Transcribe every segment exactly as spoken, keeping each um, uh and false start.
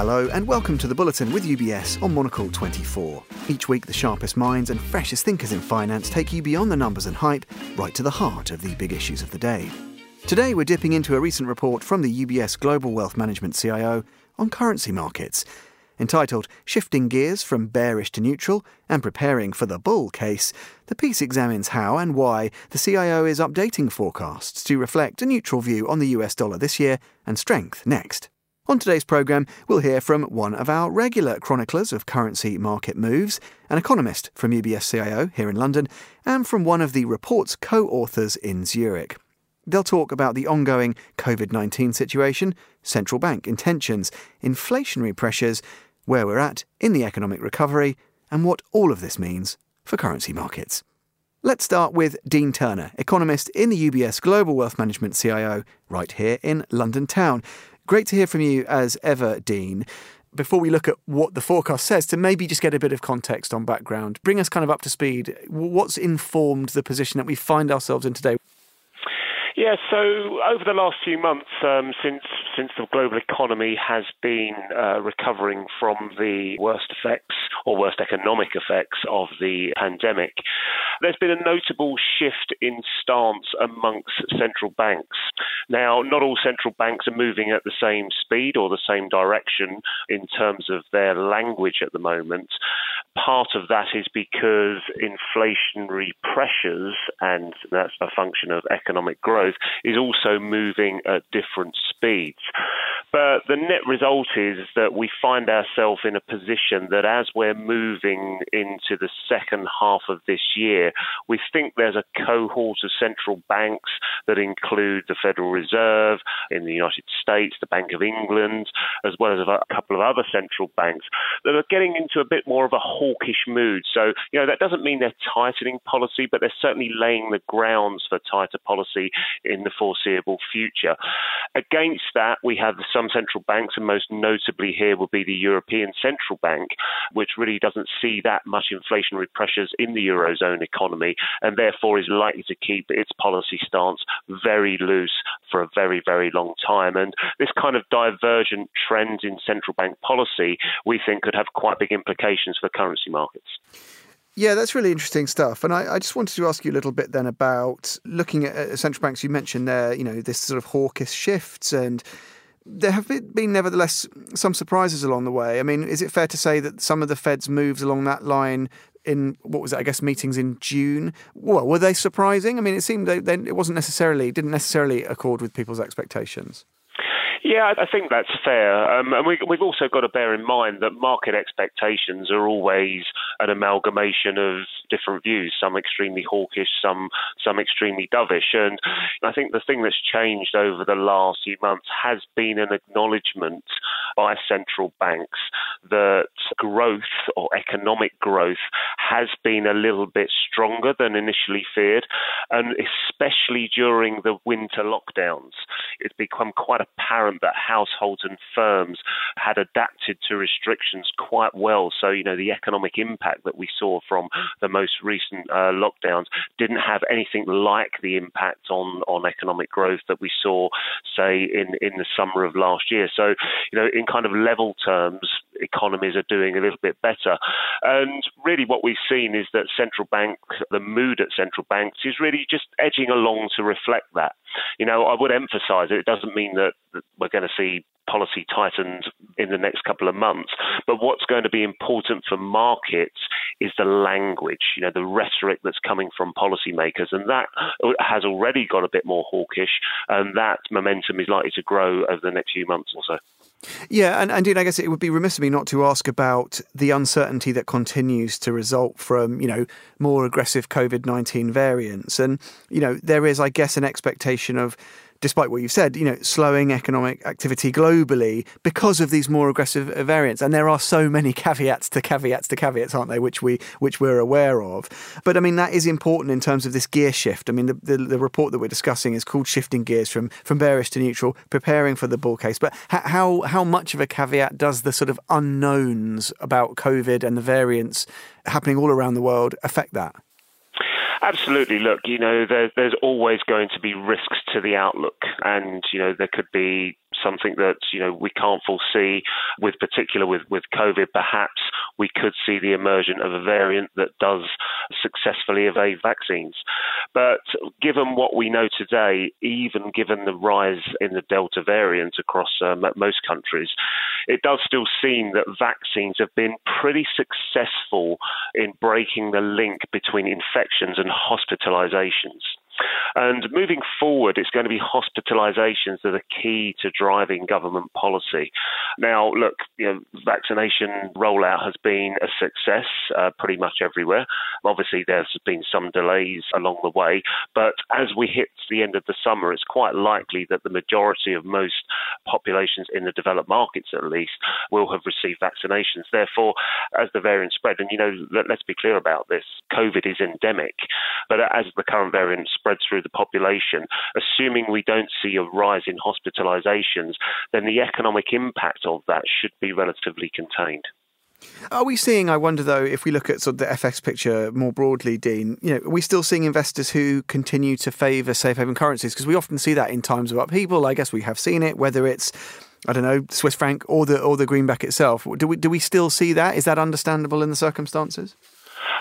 Hello and welcome to The Bulletin with U B S on Monocle twenty-four. Each week the sharpest minds and freshest thinkers in finance take you beyond the numbers and hype, right to the heart of the big issues of the day. Today we're dipping into a recent report from the U B S Global Wealth Management C I O on currency markets, entitled Shifting Gears from Bearish to Neutral and Preparing for the Bull Case. The piece examines how and why the C I O is updating forecasts to reflect a neutral view on the U S dollar this year and strength next. On today's programme, we'll hear from one of our regular chroniclers of currency market moves, an economist from U B S C I O here in London, and from one of the report's co-authors in Zurich. They'll talk about the ongoing COVID nineteen situation, central bank intentions, inflationary pressures, where we're at in the economic recovery, and what all of this means for currency markets. Let's start with Dean Turner, economist in the U B S Global Wealth Management C I O, right here in London town. Great to hear from you as ever, Dean. Before we look at what the forecast says, to maybe just get a bit of context on background, bring us kind of up to speed. What's informed the position that we find ourselves in today? Yeah, so over the last few months, um, since since the global economy has been uh, recovering from the worst effects or worst economic effects of the pandemic, there's been a notable shift in stance amongst central banks. Now, not all central banks are moving at the same speed or the same direction in terms of their language at the moment. Part of that is because inflationary pressures, and that's a function of economic growth, is also moving at different speeds. But the net result is that we find ourselves in a position that as we're moving into the second half of this year, we think there's a cohort of central banks that include the Federal Reserve in the United States, the Bank of England, as well as a couple of other central banks that are getting into a bit more of a hawkish mood. So, you know, that doesn't mean they're tightening policy, but they're certainly laying the grounds for tighter policy in the foreseeable future. Against that, we have the Some central banks, and most notably here will be the European Central Bank, which really doesn't see that much inflationary pressures in the Eurozone economy and therefore is likely to keep its policy stance very loose for a very, very long time. And this kind of divergent trend in central bank policy, we think, could have quite big implications for currency markets. Yeah, that's really interesting stuff. And I, I just wanted to ask you a little bit then about looking at uh, central banks. You mentioned there, you know, this sort of hawkish shifts, and there have been, nevertheless, some surprises along the way. I mean, is it fair to say that some of the Fed's moves along that line in, what was it, I guess, meetings in June? Well, were they surprising? I mean, it seemed they, they, it wasn't necessarily, didn't necessarily accord with people's expectations. Yeah, I think that's fair. Um, and we, we've also got to bear in mind that market expectations are always an amalgamation of different views, some extremely hawkish, some some extremely dovish. And I think the thing that's changed over the last few months has been an acknowledgement by central banks that growth or economic growth has been a little bit stronger than initially feared, and especially during the winter lockdowns. It's become quite apparent that households and firms had adapted to restrictions quite well. So, you know, the economic impact that we saw from the most recent uh, lockdowns didn't have anything like the impact on, on economic growth that we saw, say, in, in the summer of last year. So, you know, in kind of level terms, economies are doing a little bit better. And really what we've seen is that central bank, the mood at central banks is really just edging along to reflect that. You know, I would emphasize it, it doesn't mean that we're going to see policy tightened in the next couple of months. But what's going to be important for markets is the language, you know, the rhetoric that's coming from policymakers. And that has already got a bit more hawkish, and that momentum is likely to grow over the next few months or so. Yeah, and, and Dean, I guess it would be remiss of me not to ask about the uncertainty that continues to result from, you know, more aggressive COVID nineteen variants. And, you know, there is, I guess, an expectation of, despite what you've said, you know, slowing economic activity globally because of these more aggressive variants. And there are so many caveats to caveats to caveats, aren't they, which, we, which we're aware of. But, I mean, that is important in terms of this gear shift. I mean, the, the, the report that we're discussing is called Shifting Gears from, from Bearish to Neutral, Preparing for the Bull Case. But how, how much of a caveat does the sort of unknowns about COVID and the variants happening all around the world affect that? Absolutely. Look, you know, there, there's always going to be risks to the outlook, and, you know, there could be something that, you know, we can't foresee. With particular with, with COVID, perhaps we could see the emergence of a variant that does successfully evade vaccines. But given what we know today, even given the rise in the Delta variant across um, most countries, it does still seem that vaccines have been pretty successful in breaking the link between infections and hospitalizations. And moving forward, it's going to be hospitalizations that are key to driving government policy. Now, look, you know, vaccination rollout has been a success uh, pretty much everywhere. Obviously, there's been some delays along the way, but as we hit the end of the summer, it's quite likely that the majority of most populations in the developed markets, at least, will have received vaccinations. Therefore, as the variant spread, and, you know, let, let's be clear about this, COVID is endemic, but as the current variant spread through the population, assuming we don't see a rise in hospitalizations, then the economic impact of that should be relatively contained. Are we seeing, I wonder though, if we look at sort of the F X picture more broadly, Dean, you know, are we still seeing investors who continue to favour safe haven currencies? Because we often see that in times of upheaval. I guess we have seen it, whether it's, I don't know, Swiss franc or the or the greenback itself. Do we, do we still see that? Is that understandable in the circumstances?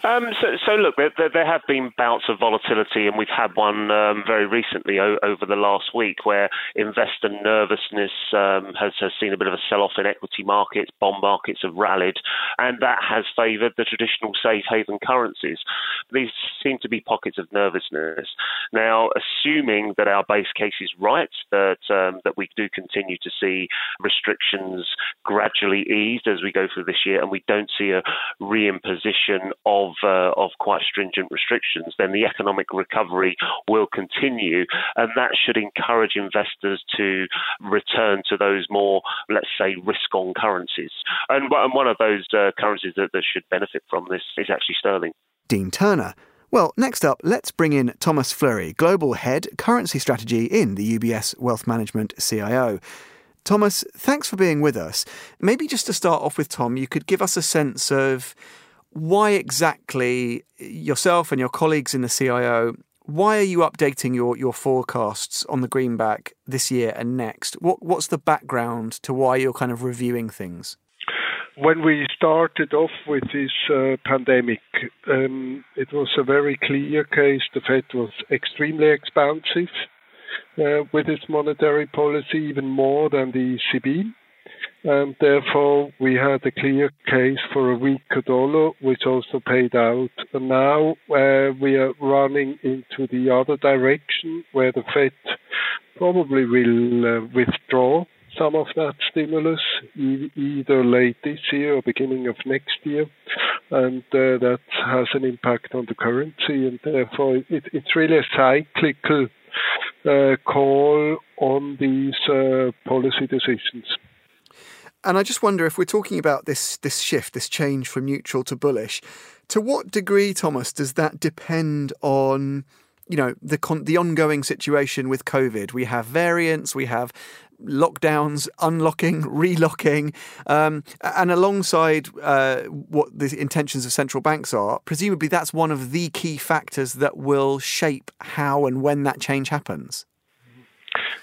Um, so, so look, there, there have been bouts of volatility, and we've had one um, very recently o- over the last week where investor nervousness um, has, has seen a bit of a sell-off in equity markets. Bond markets have rallied, and that has favoured the traditional safe haven currencies. These seem to be pockets of nervousness. Now, assuming that our base case is right, that um, that we do continue to see restrictions gradually eased as we go through this year, and we don't see a reimposition of Of, uh, of quite stringent restrictions, then the economic recovery will continue, and that should encourage investors to return to those more, let's say, risk-on currencies. And, and one of those uh, currencies that, that should benefit from this is actually sterling. Dean Turner. Well, next up, let's bring in Thomas Fleury, Global Head Currency Strategy in the U B S Wealth Management C I O. Thomas, thanks for being with us. Maybe just to start off with, Tom, you could give us a sense of why exactly yourself and your colleagues in the C I O, why are you updating your, your forecasts on the greenback this year and next? What What's the background to why you're kind of reviewing things? When we started off with this uh, pandemic, um, it was a very clear case. The Fed was extremely expansive uh, with its monetary policy, even more than the E C B. And therefore, we had a clear case for a weaker dollar, which also paid out. And now uh, we are running into the other direction, where the Fed probably will uh, withdraw some of that stimulus, e- either late this year or beginning of next year. And uh, that has an impact on the currency. And therefore, it, it's really a cyclical uh, call on these uh, policy decisions. And I just wonder if we're talking about this this shift, this change from neutral to bullish, to what degree, Thomas, does that depend on, you know, the con- the ongoing situation with COVID? We have variants, we have lockdowns, unlocking, relocking, um, and alongside uh, what the intentions of central banks are. Presumably, that's one of the key factors that will shape how and when that change happens.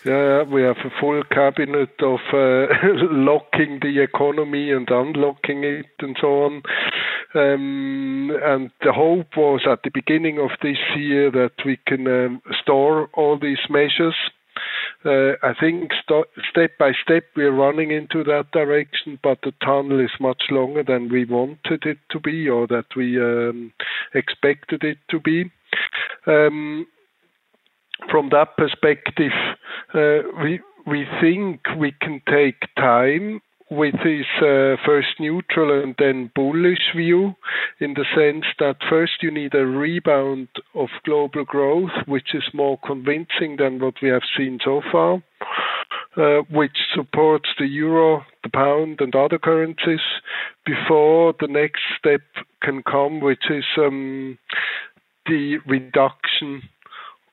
Yeah, we have a full cabinet of uh, locking the economy and unlocking it and so on. Um, and the hope was at the beginning of this year that we can um, store all these measures. Uh, I think st- step by step we are running into that direction, but the tunnel is much longer than we wanted it to be or that we um, expected it to be. Um, From that perspective, uh, we we think we can take time with this uh, first neutral and then bullish view, in the sense that first you need a rebound of global growth, which is more convincing than what we have seen so far, uh, which supports the euro, the pound and other currencies, before the next step can come, which is um, the reduction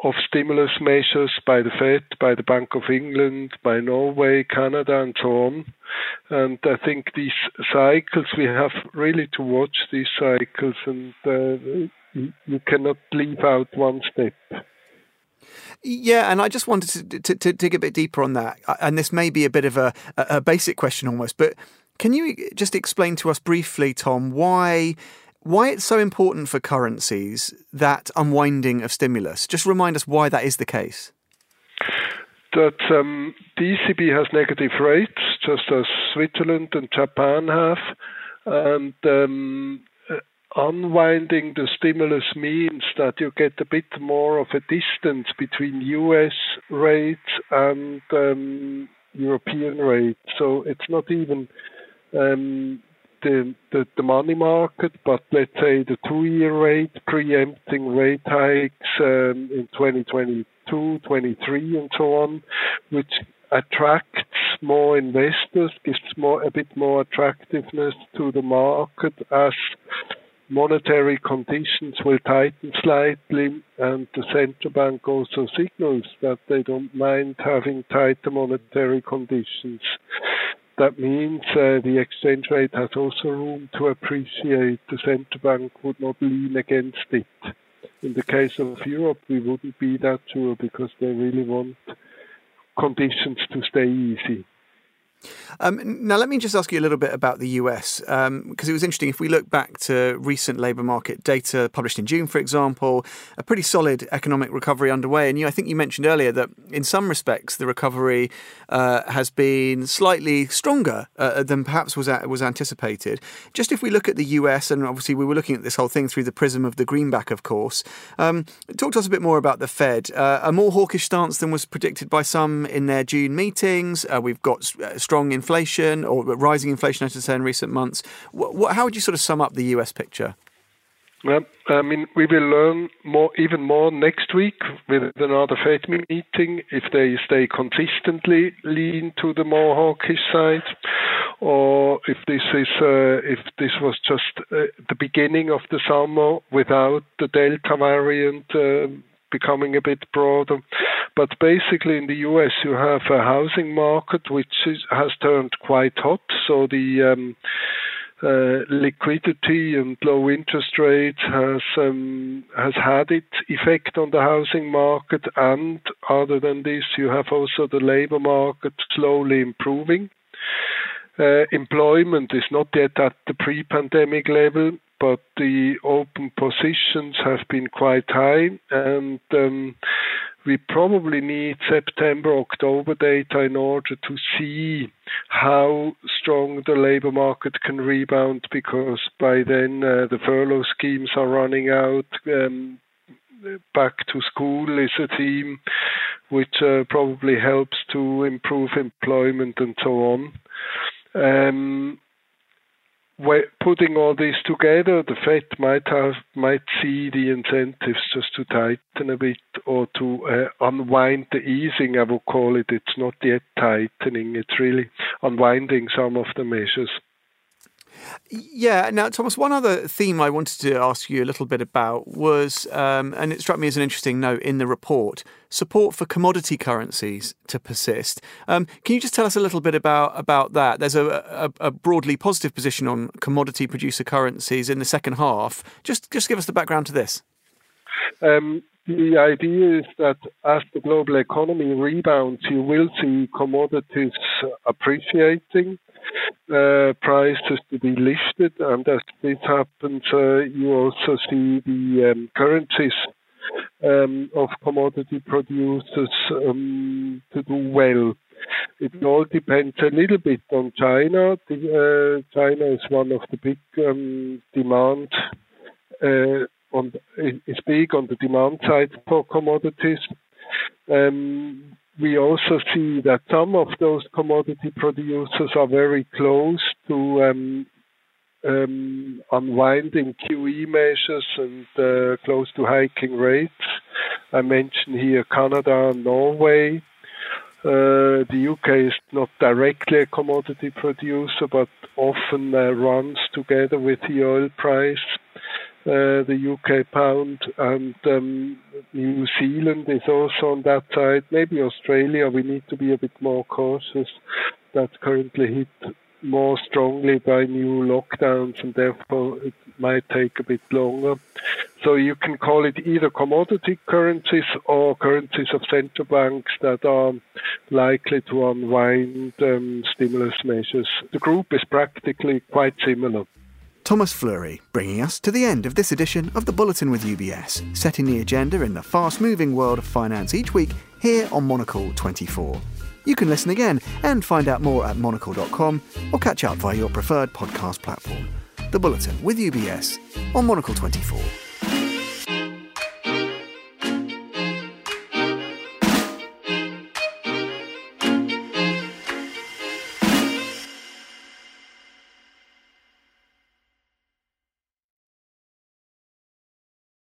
of stimulus measures by the Fed, by the Bank of England, by Norway, Canada, and so on. And I think these cycles, we have really to watch these cycles, and uh, you cannot leave out one step. Yeah, and I just wanted to, to, to dig a bit deeper on that. And this may be a bit of a, a basic question almost, but can you just explain to us briefly, Tom, why why it's so important for currencies, that unwinding of stimulus? Just remind us why that is the case. That um, the E C B has negative rates, just as Switzerland and Japan have. And um, unwinding the stimulus means that you get a bit more of a distance between U S rates and um, European rates. So it's not even um, the, the, the money market, but let's say the two-year rate, preempting rate hikes um, in twenty twenty-two, twenty-three and so on, which attracts more investors, gives more a bit more attractiveness to the market as monetary conditions will tighten slightly, and the central bank also signals that they don't mind having tighter monetary conditions. That means uh, the exchange rate has also room to appreciate. The central bank would not lean against it. In the case of Europe, we wouldn't be that sure, because they really want conditions to stay easy. Um, now, let me just ask you a little bit about the U S, because um, it was interesting. If we look back to recent labour market data published in June, for example, a pretty solid economic recovery underway. And you, I think you mentioned earlier that in some respects the recovery uh, has been slightly stronger uh, than perhaps was a- was anticipated. Just if we look at the U S, and obviously we were looking at this whole thing through the prism of the greenback, of course. Um, talk to us a bit more about the Fed. Uh, a more hawkish stance than was predicted by some in their June meetings. Uh, we've got uh, strong Strong inflation or rising inflation, I should say, in recent months. What, what, how would you sort of sum up the U S picture? Well, I mean, we will learn more, even more next week with another Fed meeting, if they stay consistently lean to the more hawkish side, or if this is uh, if this was just uh, the beginning of the summer without the Delta variant Uh, becoming a bit broader. But basically in the U S you have a housing market which is, has turned quite hot. So the um, uh, liquidity and low interest rates has um, has had its effect on the housing market. And other than this, you have also the labor market slowly improving. Uh, employment is not yet at the pre-pandemic level, but the open positions have been quite high, and um, we probably need September, October data in order to see how strong the labour market can rebound, because by then uh, the furlough schemes are running out. Um, back to school is a theme which uh, probably helps to improve employment and so on. Um, Putting all this together, the Fed might have might see the incentives just to tighten a bit, or to uh, unwind the easing, I would call it. It's not yet tightening. It's really unwinding some of the measures. Yeah. Now, Thomas, one other theme I wanted to ask you a little bit about was, um, and it struck me as an interesting note in the report, support for commodity currencies to persist. Um, can you just tell us a little bit about, about that? There's a, a, a broadly positive position on commodity producer currencies in the second half. Just, just give us the background to this. Um The idea is that as the global economy rebounds, you will see commodities appreciating, uh, prices to be lifted, and as this happens, uh, you also see the um, currencies um, of commodity producers um, to do well. It all depends a little bit on China. The, uh, China is one of the big um, demand uh On, is big on the demand side for commodities. Um, we also see that some of those commodity producers are very close to um, um, unwinding Q E measures and uh, close to hiking rates. I mention here Canada and Norway. Uh, the U K is not directly a commodity producer, but often uh, runs together with the oil price. Uh, the U K pound, and um, New Zealand is also on that side. Maybe Australia, we need to be a bit more cautious. That's currently hit more strongly by new lockdowns, and therefore it might take a bit longer. So you can call it either commodity currencies or currencies of central banks that are likely to unwind um, stimulus measures. The group is practically quite similar. Thomas Fleury, bringing us to the end of this edition of The Bulletin with U B S, setting the agenda in the fast-moving world of finance each week here on Monocle twenty-four. You can listen again and find out more at monocle dot com or catch up via your preferred podcast platform. The Bulletin with U B S on Monocle twenty-four.